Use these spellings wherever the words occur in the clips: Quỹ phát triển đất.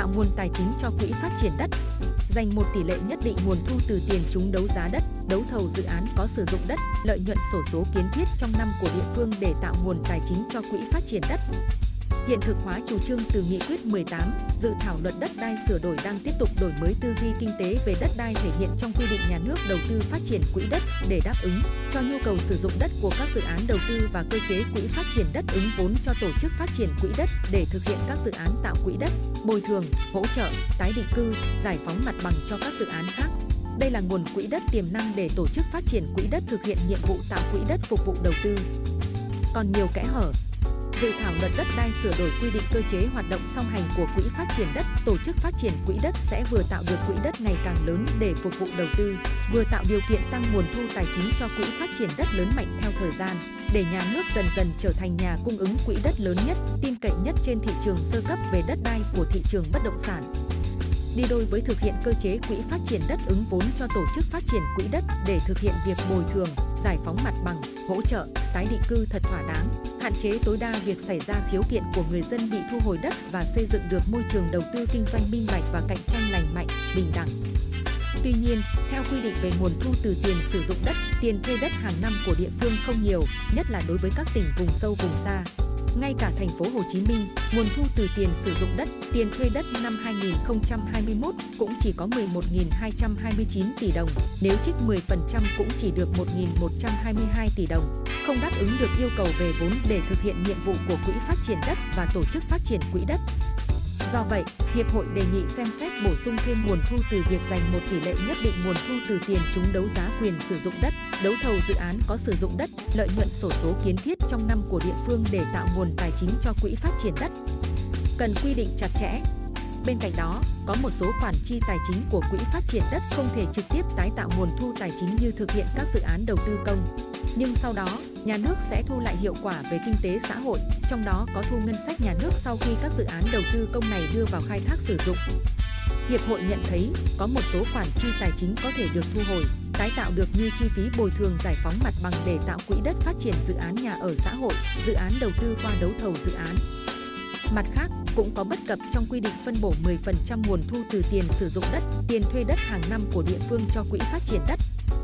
tạo nguồn tài chính cho quỹ phát triển đất, dành một tỷ lệ nhất định nguồn thu từ tiền trúng đấu giá đất, đấu thầu dự án có sử dụng đất, lợi nhuận sổ số kiến thiết trong năm của địa phương để tạo nguồn tài chính cho quỹ phát triển đất. Hiện thực hóa chủ trương từ nghị quyết 18, dự thảo luật đất đai sửa đổi đang tiếp tục đổi mới tư duy kinh tế về đất đai thể hiện trong quy định nhà nước đầu tư phát triển quỹ đất để đáp ứng cho nhu cầu sử dụng đất của các dự án đầu tư và cơ chế quỹ phát triển đất ứng vốn cho tổ chức phát triển quỹ đất để thực hiện các dự án tạo quỹ đất, bồi thường, hỗ trợ, tái định cư, giải phóng mặt bằng cho các dự án khác. Đây là nguồn quỹ đất tiềm năng để tổ chức phát triển quỹ đất thực hiện nhiệm vụ tạo quỹ đất phục vụ đầu tư. Còn nhiều kẽ hở. Dự thảo luật đất đai sửa đổi quy định cơ chế hoạt động song hành của quỹ phát triển đất, tổ chức phát triển quỹ đất sẽ vừa tạo được quỹ đất ngày càng lớn để phục vụ đầu tư, vừa tạo điều kiện tăng nguồn thu tài chính cho quỹ phát triển đất lớn mạnh theo thời gian, để nhà nước dần dần trở thành nhà cung ứng quỹ đất lớn nhất, tin cậy nhất trên thị trường sơ cấp về đất đai của thị trường bất động sản. Đi đôi với thực hiện cơ chế quỹ phát triển đất ứng vốn cho tổ chức phát triển quỹ đất để thực hiện việc bồi thường, giải phóng mặt bằng, hỗ trợ, tái định cư thật thỏa đáng, hạn chế tối đa việc xảy ra khiếu kiện của người dân bị thu hồi đất và xây dựng được môi trường đầu tư kinh doanh minh bạch và cạnh tranh lành mạnh, bình đẳng. Tuy nhiên, theo quy định về nguồn thu từ tiền sử dụng đất, tiền thuê đất hàng năm của địa phương không nhiều, nhất là đối với các tỉnh vùng sâu vùng xa. Ngay cả thành phố Hồ Chí Minh, nguồn thu từ tiền sử dụng đất, tiền thuê đất năm 2021 cũng chỉ có 11.229 tỷ đồng, nếu trích 10% cũng chỉ được 1.122 tỷ đồng, không đáp ứng được yêu cầu về vốn để thực hiện nhiệm vụ của quỹ phát triển đất và tổ chức phát triển quỹ đất. Do vậy, Hiệp hội đề nghị xem xét bổ sung thêm nguồn thu từ việc dành một tỷ lệ nhất định nguồn thu từ tiền trúng đấu giá quyền sử dụng đất, đấu thầu dự án có sử dụng đất, lợi nhuận sổ số kiến thiết trong năm của địa phương để tạo nguồn tài chính cho quỹ phát triển đất. Cần quy định chặt chẽ. Bên cạnh đó, có một số khoản chi tài chính của quỹ phát triển đất không thể trực tiếp tái tạo nguồn thu tài chính như thực hiện các dự án đầu tư công. Nhưng sau đó, nhà nước sẽ thu lại hiệu quả về kinh tế xã hội, trong đó có thu ngân sách nhà nước sau khi các dự án đầu tư công này đưa vào khai thác sử dụng. Hiệp hội nhận thấy có một số khoản chi tài chính có thể được thu hồi, tái tạo được như chi phí bồi thường giải phóng mặt bằng để tạo quỹ đất phát triển dự án nhà ở xã hội, dự án đầu tư qua đấu thầu dự án. Mặt khác, cũng có bất cập trong quy định phân bổ 10% nguồn thu từ tiền sử dụng đất, tiền thuê đất hàng năm của địa phương cho quỹ phát triển đất.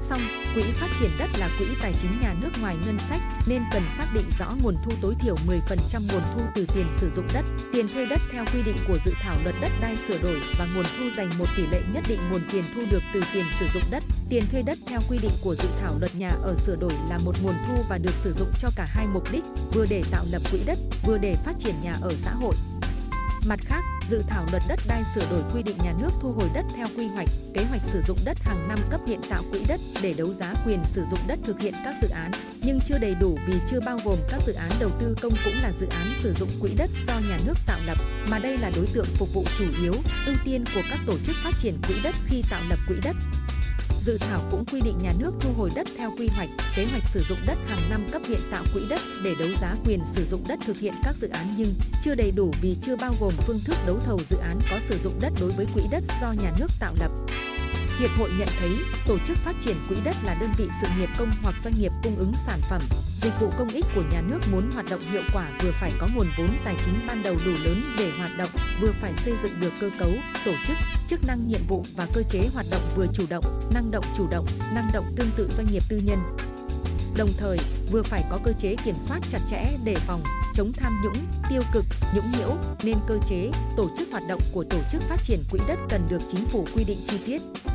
Song, quỹ phát triển đất là quỹ tài chính nhà nước ngoài ngân sách nên cần xác định rõ nguồn thu tối thiểu 10% nguồn thu từ tiền sử dụng đất, tiền thuê đất theo quy định của dự thảo luật đất đai sửa đổi và nguồn thu dành một tỷ lệ nhất định nguồn tiền thu được từ tiền sử dụng đất, tiền thuê đất theo quy định của dự thảo luật nhà ở sửa đổi là một nguồn thu và được sử dụng cho cả hai mục đích, vừa để tạo lập quỹ đất, vừa để phát triển nhà ở xã hội. Mặt khác, dự thảo luật đất đai sửa đổi quy định nhà nước thu hồi đất theo quy hoạch, kế hoạch sử dụng đất hàng năm cấp hiện tạo quỹ đất để đấu giá quyền sử dụng đất thực hiện các dự án, nhưng chưa đầy đủ vì chưa bao gồm các dự án đầu tư công cũng là dự án sử dụng quỹ đất do nhà nước tạo lập, mà đây là đối tượng phục vụ chủ yếu, ưu tiên của các tổ chức phát triển quỹ đất khi tạo lập quỹ đất. Dự thảo cũng quy định nhà nước thu hồi đất theo quy hoạch, kế hoạch sử dụng đất hàng năm cấp hiện tạo quỹ đất để đấu giá quyền sử dụng đất thực hiện các dự án nhưng chưa đầy đủ vì chưa bao gồm phương thức đấu thầu dự án có sử dụng đất đối với quỹ đất do nhà nước tạo lập. Hiệp hội nhận thấy, tổ chức phát triển quỹ đất là đơn vị sự nghiệp công hoặc doanh nghiệp cung ứng sản phẩm, dịch vụ công ích của nhà nước muốn hoạt động hiệu quả vừa phải có nguồn vốn tài chính ban đầu đủ lớn để hoạt động, vừa phải xây dựng được cơ cấu, tổ chức, chức năng nhiệm vụ và cơ chế hoạt động vừa chủ động, năng động tương tự doanh nghiệp tư nhân. Đồng thời, vừa phải có cơ chế kiểm soát chặt chẽ để phòng, chống tham nhũng, tiêu cực, nhũng nhiễu, nên cơ chế, tổ chức hoạt động của tổ chức phát triển quỹ đất cần được chính phủ quy định chi tiết.